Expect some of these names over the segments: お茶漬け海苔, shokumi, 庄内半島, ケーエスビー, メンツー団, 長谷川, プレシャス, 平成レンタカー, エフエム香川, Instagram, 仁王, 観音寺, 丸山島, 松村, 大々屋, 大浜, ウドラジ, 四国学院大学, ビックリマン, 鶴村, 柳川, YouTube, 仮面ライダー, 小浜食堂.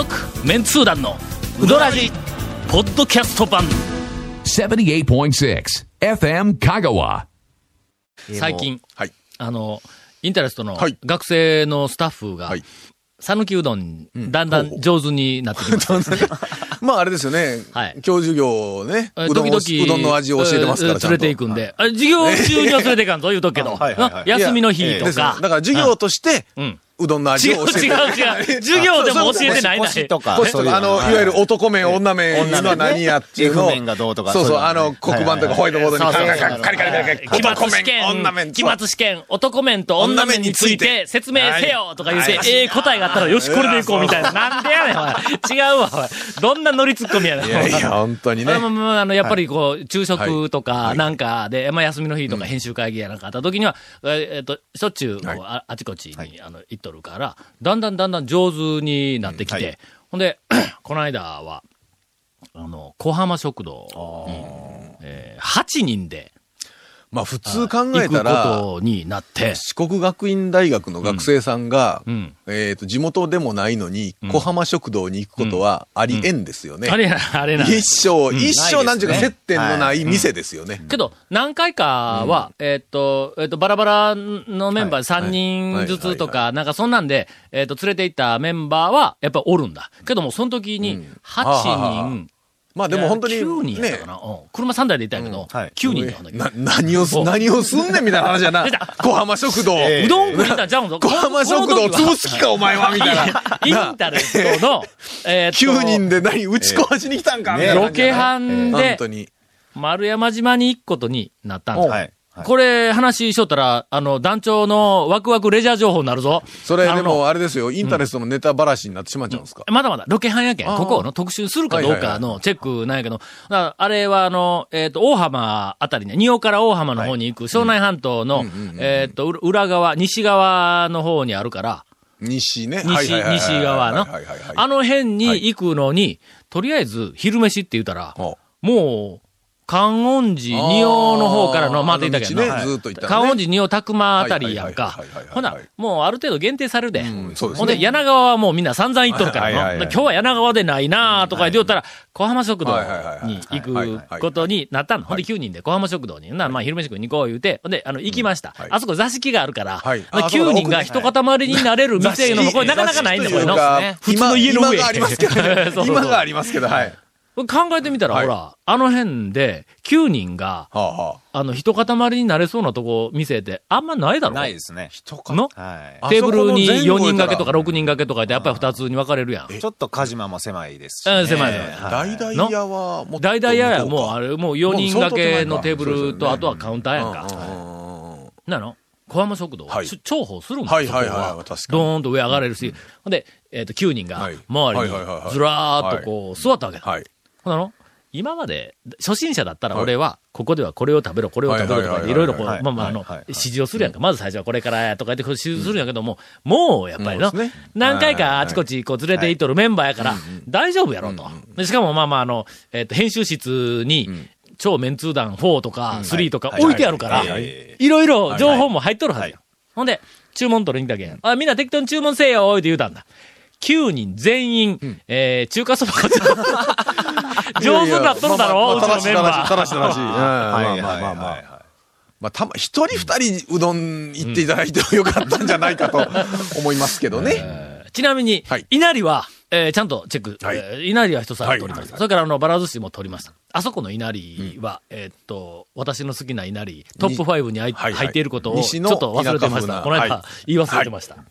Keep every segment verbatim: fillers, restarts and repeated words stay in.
続メンツー団のウドラジポッドキャスト版 ななじゅうはちてんろく エフエム 香川。最近、はい、あのインタレストの学生のスタッフが、はい、讃岐うどんだんだん上手になってきました。まああれですよね。はい、今日授業をね、うどんを、うどんの味を教えてますからちゃんと。連れていくんで、はい、授業中には連れていかんと言うとくけど、はいはいはい、休みの日とか、えー、だから授業として、うん、うどんの味を教えて違う違う違う。授業でも教えてないな。腰とか、腰とか、あの、はい、いわゆる男麺、女麺、今、ね、何やっていうの。女麺がどうとか。そうそう、あの黒板とかホワイトボードにカリカリカリカリカリ。期末試験、女麺、期末試験、男麺と女麺について説明せよとか言って、ええ答えがあったらよしこれでいこうみたいな。なんでやねんお前。違うわお前。どんな乗りツッコミやねん。いやいや本当にね。あのやっぱりこう昼食とかなんかで、ま休みの日とか編集会議やなんかあった時にはえっとしょっちゅうあちこちにあの行ってからだんだんだんだん上手になってきて、うんはい、ほんでこの間はあの小浜食堂に、えー、はちにんでまあ普通考えたら四国学院大学の学生さんが、うんうんえー、と地元でもないのに小浜食堂に行くことはありえんですよね、うんうんうん、あれなあれな一生、うん、一生なんていうか接点のない店ですよね、はいうん、けど何回かは、うん、えー、っと、えー、っとバラバラのメンバーさんにんずつとかなんかそんなんで、えー、っと連れて行ったメンバーはやっぱおるんだけどもその時にはちにん、うんまあでも本当にきゅうにんやったかな、ねうん、車さんだいで行ったんやけど、うんはい、きゅうにんやったんだけどな何をす何をすんねんみたいな話やな小浜食堂、えー、うどん食いたんちゃうんぞ小浜食堂潰す気かお前はみたいなインタレストのえときゅうにんで何打ち壊しに来たんかみたいな、えーね、ロケハンで、えー、丸山島に行くことになったんです、はいはい、これ話しよったらあの団長のワクワクレジャー情報になるぞそれでもあれですよインタレストのネタばらしになってしまっちゃうんですか、うん、まだまだロケハンやけんここの特集するかどうかのチェックなんやけど、はいはいはい、あれはあの、えー、と大浜あたりね仁王から大浜の方に行く、はい、庄内半島の、うんえー、と裏側西側の方にあるから西ね 西,、はいはいはい、西側のあの辺に行くのに、はい、とりあえず昼飯って言ったらもう観音寺仁王の方からの回っていたけどね、観音寺仁王宅間あたりやんかほなもうある程度限定されるで、うん、そうですね、ほんで柳川はもうみんな散々行っとるから、はいはいはいはい、今日は柳川でないなとか言っておったら、はいはい、小浜食堂に行くことになったの、はいはいはい、ほんできゅうにんで小浜食堂にな、まあ、昼飯食いに行こう言うてほんであの行きました、うんはい、あそこ座敷があるから、はい、きゅうにんが一塊になれる店の、はい、これなかなかないんだこれの普通の家の上今がありますけど今がありますけどはい考えてみたら、はい、ほら、あの辺できゅうにんが、はあはあ、あの、一塊になれそうなとこ見せて、あんまないだろないですね。一塊の、はい、テーブルによにん掛けとかろくにん掛けとかでやっぱりふたつに分かれるやん。ちょっとカジマも狭いですし、ね。狭いですね。大々屋はもう。大々屋はもう、あれ、もうよにん掛けのテーブルと、あとはカウンターやんか。はい、なの小浜食堂、はい、重宝するんですよ。はいはいはい、はい、確かに。ドーンと上上がれるし、うん、で、えっと、きゅうにんが周りにずらーっとこう、座ったわけだ。はいなの今まで初心者だったら俺はここではこれを食べろこれを食べろとかいろいろこうまあまああの指示をするやんかまず最初はこれからとかって指示するんやけどももうやっぱりの何回かあちこちこう連れていっとるメンバーやから大丈夫やろとしかもまあまああのえっと編集室に超メンツー団よんとかさんとか置いてあるからいろいろ情報も入っとるはずやほんで注文取りに行ったけんあみんな適当に注文せえよって言うたんだきゅうにん全員、うんえー、中華そばが上手になっとるだろうちのメンバー。たらし、たらし、たらし。はいはいはいはい。まあたま一人二人うどん行っていただいてもよかったんじゃないかと思いますけどね。えー、ちなみに、はい、稲荷は、えー、ちゃんとチェック。はいえー、稲荷は一皿取りました。はい、それからあのバラ寿司も取りました。あそこの稲荷は、うん、えー、っと私の好きな稲荷トップごに入っていることをちょっと忘れてました。この間、はい、言い忘れてました。はい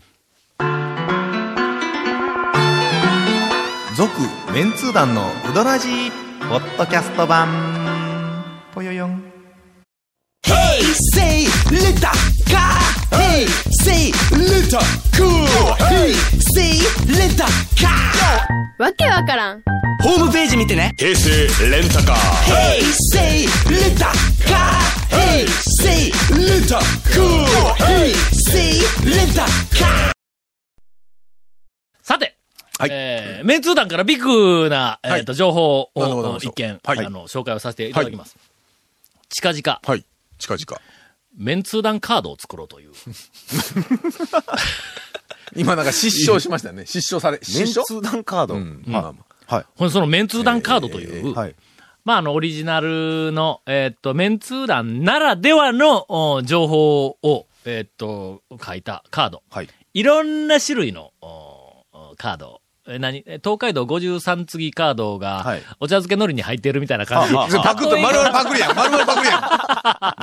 続メンツー団のうどらじポッドキャスト版ぽよよん平成レタカー平成レタクー平成レタカーわけわからんホームページ見てね平成レンタカー平成レタカー平成レタクー平成レタカーさてはいえー、メンツー団からビッグな、えーとはい、情報を一件、はい、あの紹介をさせていただきます、はい、近々、はい、近々メンツー団カードを作ろうという今なんか失笑しましたね。失笑され、失笑メンツー団カード。うん、はい。はい、そのメンツー団カードという、えーはい、まああのオリジナルの、えー、っと、メンツー団ならではの情報を、えー、っと、書いたカード。はい。いろんな種類のカード。何東海道ごじゅうさん次カードが、はい、お茶漬け海苔に入ってるみたいな感じ。ああああパクッと、丸々パクリやん。丸々パクリやん。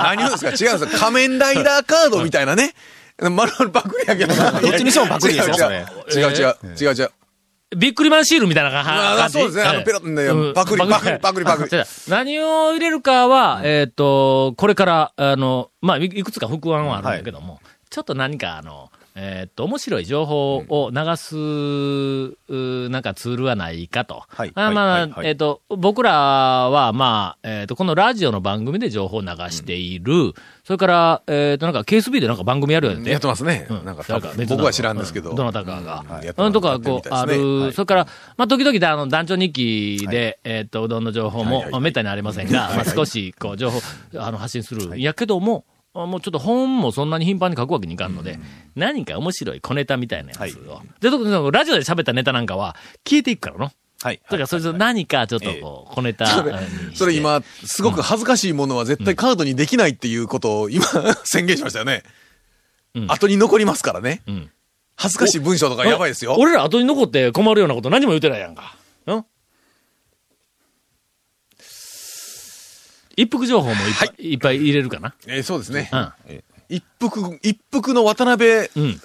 何言うんですか？違うんですよ。仮面ライダーカードみたいなね。丸々パクリやけど。どっちにしてもパクリやん。違う違う。違う違う。違う違う。ビックリマンシールみたいな感じ。ああ、そうですね。あの、ペロッ、パクリ、パクリ、パクリ、パクリ。何を入れるかは、えっと、これから、あの、まあ、いくつか副案はあるんだけども、ちょっと何か、あの、えー、っと、面白い情報を流す、うん、なんかツールはないかと。はい。あまあ、はい、えー、っと、僕らは、まあ、えー、っと、このラジオの番組で情報を流している。うん、それから、えー、っと、なんか ケーエスビー でなんか番組やるよね。やってますね。うん、なんか、僕は知らんですけど。うん、どなたかが。うん、はい、うん、とか、こう、ある、はい。それから、まあ、時々、あの、団長日記で、はい、えー、っと、うどんの情報も、はいはいはい、めったにありませんが、はいはいはい、まあ、少し、こう、情報、あの、発信する。はい、やけども、もうちょっと本もそんなに頻繁に書くわけにいかんので、うん、何か面白い小ネタみたいなやつを。はい、で、特にラジオで喋ったネタなんかは消えていくからの。はい。だからそれと何かちょっとこう小ネタ、えーそ。それ今、すごく恥ずかしいものは絶対カードにできないっていうことを今、うん、宣言しましたよね。うん。後に残りますからね。うん。恥ずかしい文章とかやばいですよ。俺ら後に残って困るようなこと何も言うてないやんか。うん一服情報もいっぱい、はい、いっぱい入れるかな。えー、そうですね。うん、一服一服の渡辺、うん、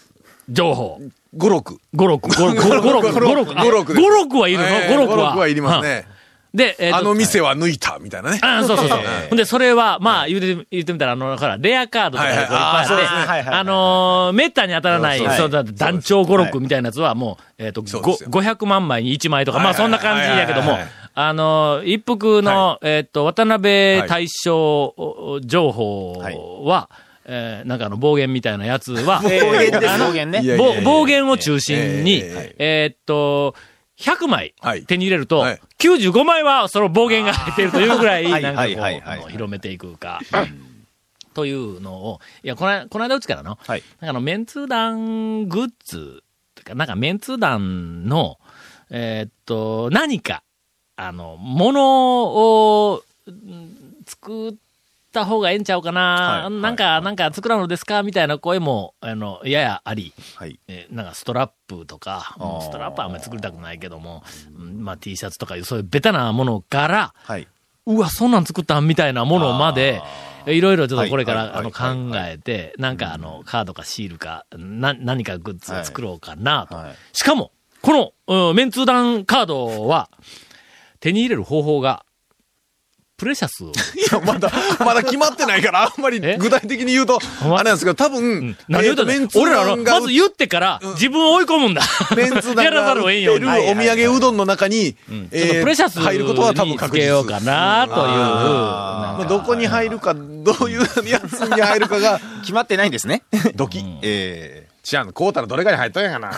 情報五六五六五六五六五六五六五六はいるの？五六は五六はいりますね。で、えー、あの店は抜いたみたいなね。あ、そうそうそう。ほんでそれはまあ言って言ってみたらあのだからレアカードとかいっぱいあって、はいはいはいはい、あのー、めったに当たらない、はい、そうだ団長五六みたいなやつはもうえっと五百万枚に一枚とか、はい、まあそんな感じやけども。はいはいはいはいあの、一服の、はい、えっ、ー、と、渡辺大将情報は、はいえー、なんかあの暴言みたいなやつは、暴言です暴言ね。暴言を中心に、えーえーえー、っと、ひゃくまい手に入れると、はい、きゅうじゅうごまいはその暴言が入っているというぐらい、なんかこう、広めていくか。というのを、いや、この、この間うちからの、はい、なんかあの、メンツー団グッズ、とか、なんかメンツー団の、えー、っと、何か、あの、ものを作った方がええんちゃうかな、はい、なんか、はい、なんか作らんのですかみたいな声も、あの、ややあり、はいえ、なんかストラップとか、ストラップはあんまり作りたくないけども、まあ T シャツとかいうそういうベタなものから、はいうわ、そんなん作ったんみたいなものまで、いろいろちょっとこれからあの考えて、なんかあの、カードかシールか、な、何かグッズを作ろうかなと、はいはい。しかも、この、うん、メンツー団カードは、手に入れる方法が、プレシャスを。いや、まだ、まだ決まってないから、あんまり具体的に言うと、あれなんですけど、多分、何言うと、ねえー、俺らの、まず言ってから、うん、自分を追い込むんだ。メンツー団が売ってるお土産うどんの中に、えー、プレシャス入ることは多分確実。つけようかな、という。まあ、どこに入るか、どういうやつに入るかが、決まってないんですね。ドキ。うん、えーちゃん、コータのどれかに入っとるんやな。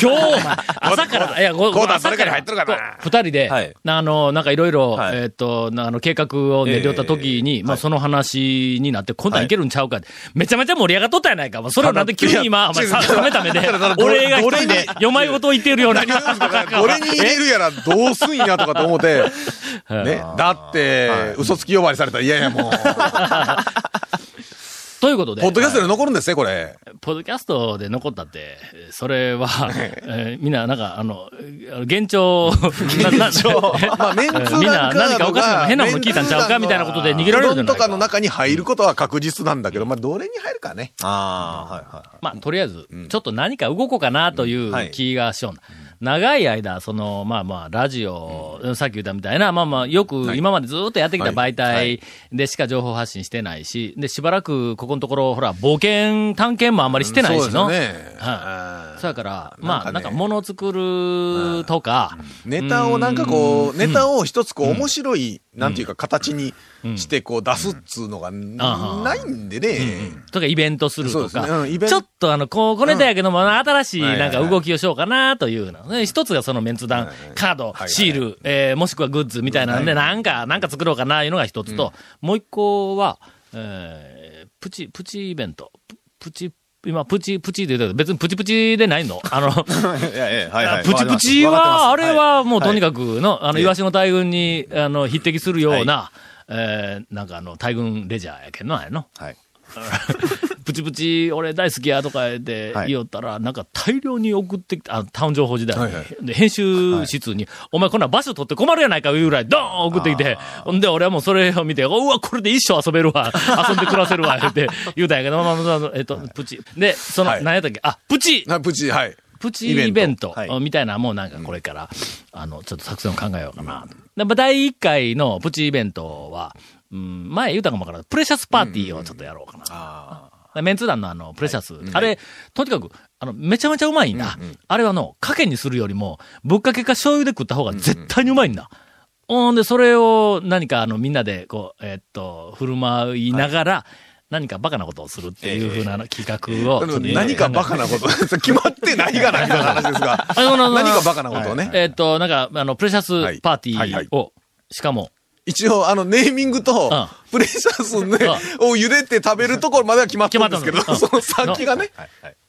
今日、朝から、いや、コータのどれかに入っとるかな。二人で、はい、あの、なんかいろいろ、はい、えっ、ー、と、あの、計画を練り寄った時に、えー、まあ、はい、その話になって、今度はいけるんちゃうかって、めちゃめちゃ盛り上がっとったやないか。まあ、それをなんで急に今、お前、冷めた目で、俺が一人で、よまいごと言ってるような。俺に入れるやら、どうすんやとかと思って、ね、だって、はい、嘘つき呼ばわりされたら嫌やもん。ということで。ポッドキャストで残るんですね、これ。ポッドキャストで残ったって、それは、えー、みんな、なんか、あの、幻聴、幻聴、まあ、メンツー団カードがみんな、何かおかしな変なもの聞いたんちゃうかみたいなことで逃げられるんじゃないか。うどんとかの中に入ることは確実なんだけど、まあ、どれに入るかね。ああ、はいはい。まあ、とりあえず、うん、ちょっと何か動こうかなという気がしよう、うんはい、長い間、その、まあまあ、ラジオ、うん、さっき言ったみたいな、まあまあ、よく今までずっとやってきた媒体でしか情報発信してないし、で、しばらく、ここのところ、ほら、冒険、探検もあんまりしてないしの。うん、そうですね。はい、あ。そうやから、まあ、なんか、ものを作るとか、うん。ネタをなんかこう、うん、ネタを一つこう、うん、面白い、なんていうか、形にして、こう、出すっつうのが、ないんでね、うんうん。とか、イベントするとか。ねうん、イベンちょっと、あの、こう、小ネタやけども、うん、新しい、なんか、動きをしようかな、というの、ね。一つがそのメンツ団、カード、はいはい、シール、えー、もしくはグッズみたいなんで、なんか、なんか作ろうかな、いうのが一つと、うん、もう一個は、えー、プチ、プチイベント、プチ今、プチプチで言うと、別にプチプチでないの。あの、いやいやはいはい、プチプチは、あれはもうとにかくの、はい、あの、イワシの大群に、あの、匹敵するような、はいえー、なんかあの、大群レジャーやけんの、あれの。はい。プチプチ、俺大好きやとか言って言おったら、はい、なんか大量に送ってきた、あタウン情報時代、はいはい、で編集室に、はい、お前こんな場所取って困るやないかいうぐらい、ドーン送ってきて、ほんで俺はもうそれを見て、うわ、これで一生遊べるわ、遊んで暮らせるわ、って言うたんやけど、えっと、プチ。で、その、はい、何やったっけ、あ、プチプチ、はい。プチイベン ト, ベント、はい、みたいな、もうなんかこれから、うん、あの、ちょっと作戦を考えようかな。うん、だいいっかいのプチイベントは、うん、前言うたかもから、プレシャスパーティーをちょっとやろうかな。うんうん、あメンツ団のあの、プレシャス。はい、あれ、はい、とにかく、あの、めちゃめちゃうまいんだ。うんうん、あれはの、かけにするよりも、ぶっかけか醤油で食った方が絶対にうまいんだ。うんうん、ほんで、それを何かあの、みんなで、こう、えー、っと、振る舞いながら、はい何かバカなことをするっていうふうな企画を。えー、何かバカなこと決まってないがな、みたいな話ですが。何かバカなことをね。はい、えー、っと、なんか、あの、プレシャスパーティーを、はいはいはい、しかも。一応、あの、ネーミングと、うん、プレシャス、ねうん、を茹でて食べるところまでは決まってるんですけど、うん、その先がね。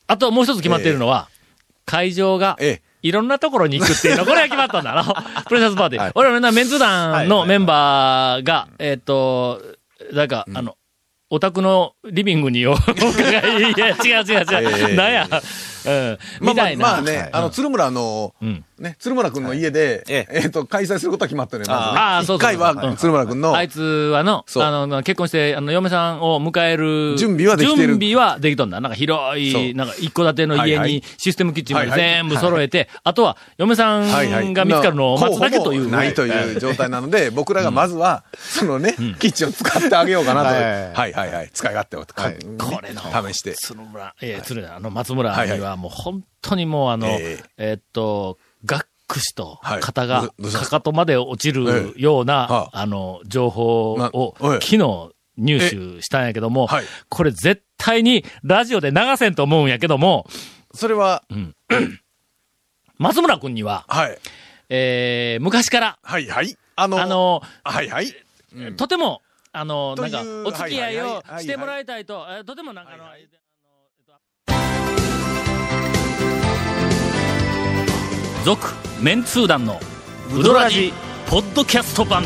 あともう一つ決まっているのは、えー、会場が、えー、いろんなところに行くっていうの、これは決まったんだな。プレシャスパーティー。はい、俺らみんなメンツ団のメンバーが、はいはいはい、えー、っと、なんか、うん、あの、お宅のリビングにお伺い、いや、違う違う違う、えー、なんや、うん、まあまあ、みたいな。まあね、あの、鶴村の、うん、ね、鶴村くんの家で、はい、えー、っと、開催することは決まったね、まずね。ああ、そうそう。一回は、鶴村くんの、うん。あいつはの、あの、結婚して、あの、嫁さんを迎える。準備はできてる。準備はできとんだ。なんか広い、なんか一戸建ての家にシステムキッチンも全部揃えて、はいはい、あとは、嫁さんが見つかるのを待つだけという。ないという状態なので、僕らがまずは、そのね、うん、キッチンを使ってあげようかなと。はいはい。はいはい、使い勝手を、はい、これの試して鶴村、えー、鶴あの松村にはもう本当にもうあの、はいはい、えー、っと学士と肩が、はい、かかとまで落ちるような、はい、あの情報を昨日入手したんやけども、はい、これ絶対にラジオで流せんと思うんやけども、それは、うん、松村君には、はいえー、昔から、はいはい、あの、あの、はいはいうん、とてもあのなんかお付き合いをしてもらいたいと、とてもなんかの、はいはい、続メンツー団のウドラジポッドキャスト版。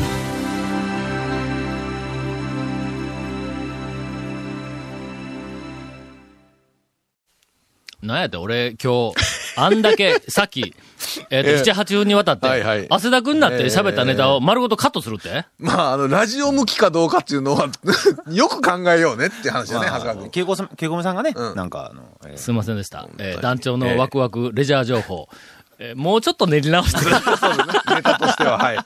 なんやって俺今日あんだけさっきえっと、えー、ななはちふんにわたって、はいはい、汗だくになって喋ったネタを丸ごとカットするって、えーえー、まあ、あの、ラジオ向きかどうかっていうのは、よく考えようねって話だね、長谷川君。稽古さんがね、うん、なんかあの、えー、すいませんでした。えー、団長のワクワクレジャー情報、えーえー、もうちょっと練り直してください。そうですね、ネタとしては、はい。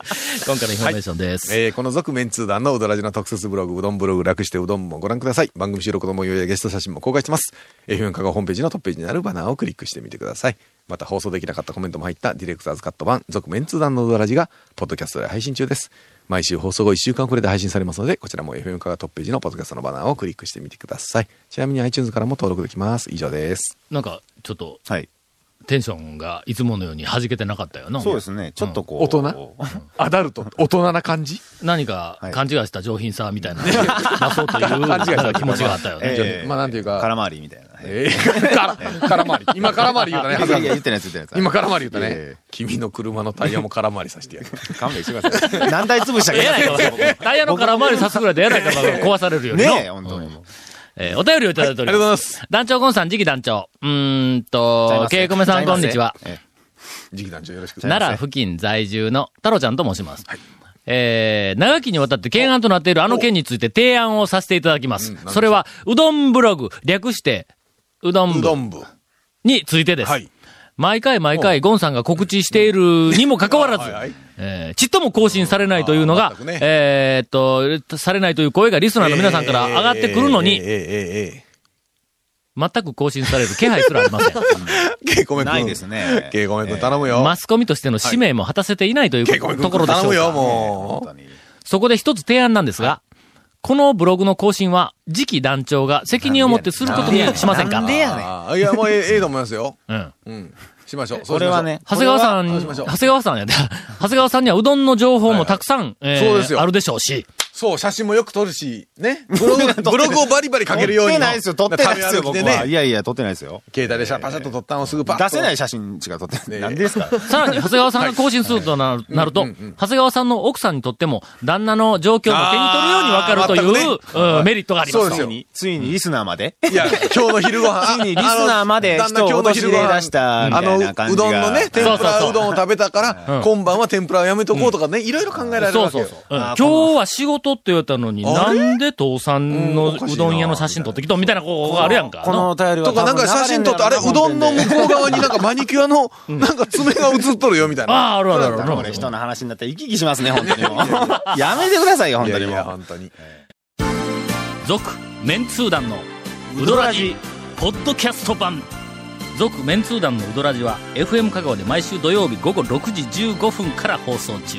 今回のインフォメーションです。はいえー、この続メンツー団のうどらじの特設ブログ、うどんブログ、楽してうどんもご覧ください。番組収録の模様やゲスト写真も公開してます。エフエム香川ホームページのトップページにあるバナーをクリックしてみてください。また放送できなかったコメントも入ったディレクターズカット版続メンツー団のうどらじがポッドキャストで配信中です。毎週放送後いっしゅうかん遅れで配信されますので、こちらも エフエム 香川トップページのポッドキャストのバナーをクリックしてみてください。ちなみに iTunes からも登録できます。以上です。なんかちょっと、はい、テンションがいつものように弾けてなかったよな。そうですね、ちょっとこう、うん、大人アダルト大人な感じ、何か勘違いした上品さみたいな、はい、出そうという気持ちがあったよね。、えー、まあなんていうか空回りみたいな、えー、から空回り、今空回り言うたね。いやいや言ってない言ってない、今空回り言うたね、えー、君の車のタイヤも空回りさせてやる。勘弁してください。何台潰したっけ。タイヤの空回りさすぐらいでやらないから壊されるよね。ねえ本当に、うん、えー、お便りをいただいております、はい、ありがとうございます。団長ゴンさん、次期団長、うーんとケイコメさん、こんにちは。次期団長よろしく。奈良付近在住の太郎ちゃんと申します、はい。えー、長きにわたって懸案となっているあの件について提案をさせていただきます。それはうどんブログ、略してうどん部についてです。はい、毎回毎回ゴンさんが告知しているにもかかわらず、はいはい、えー、ちっとも更新されないというのが、ね、えー、っとされないという声がリスナーの皆さんから上がってくるのに、えーえーえーえー全く更新される気配すらありません。ケイコメ君。ないですね。ケイコメ君頼むよ、えー。マスコミとしての使命も果たせていないという、はい、ところでしょうか。頼むよ、もう。そこで一つ提案なんですが、このブログの更新は次期団長が責任を持ってすることにしませんか。なんでやねん。あ、いや、もうええと思いますよ。うん。うん。しましょう。それはね、長谷川さん、長谷川さんやで、長谷川さんにはうどんの情報もたくさん、はいはい、えー、そうですよ、あるでしょうし。そう、写真もよく撮るし、ね。ブログ、ブログをバリバリかけるように。撮ってないですよ、撮ってないですよ、僕は。いやいや、撮ってないですよ。携帯でパシャッと撮ったのをすぐパッと。出せない写真しか撮ってない。なんでですか？さらに、長谷川さんが更新するとなると、長谷川さんの奥さんにとっても、旦那の状況も手に取るようにわかるというメリットがあります。そうですよ。ついにリスナーまで。いや、今日の昼ご飯。ついにリスナーまで、人を脅しで出した、みたいな感じが。うどんのね、天ぷらうどんを食べたから、今晩は天ぷらをやめとこうとかね、いろいろ考えられるわけよ。今日は仕事撮って言われたのに、なんで父さんのうどん屋の写真撮ってきたみたいなことがあるやんか。このお便りは。とかなんか写真撮って、あれ、うどんの向こう側になんかマニキュアの、なんか爪が映っとるよみたいな。ああ、あるあるある。これ人の話になったら生き生きしますね、本当にもう。やめてくださいよ、本当にもう。いや、本当に。続、メンツー団のうどらじ、ポッドキャスト版。続、メンツー団のうどらじは、エフエム 香川で毎週土曜日午後ろくじじゅうごふんから放送中。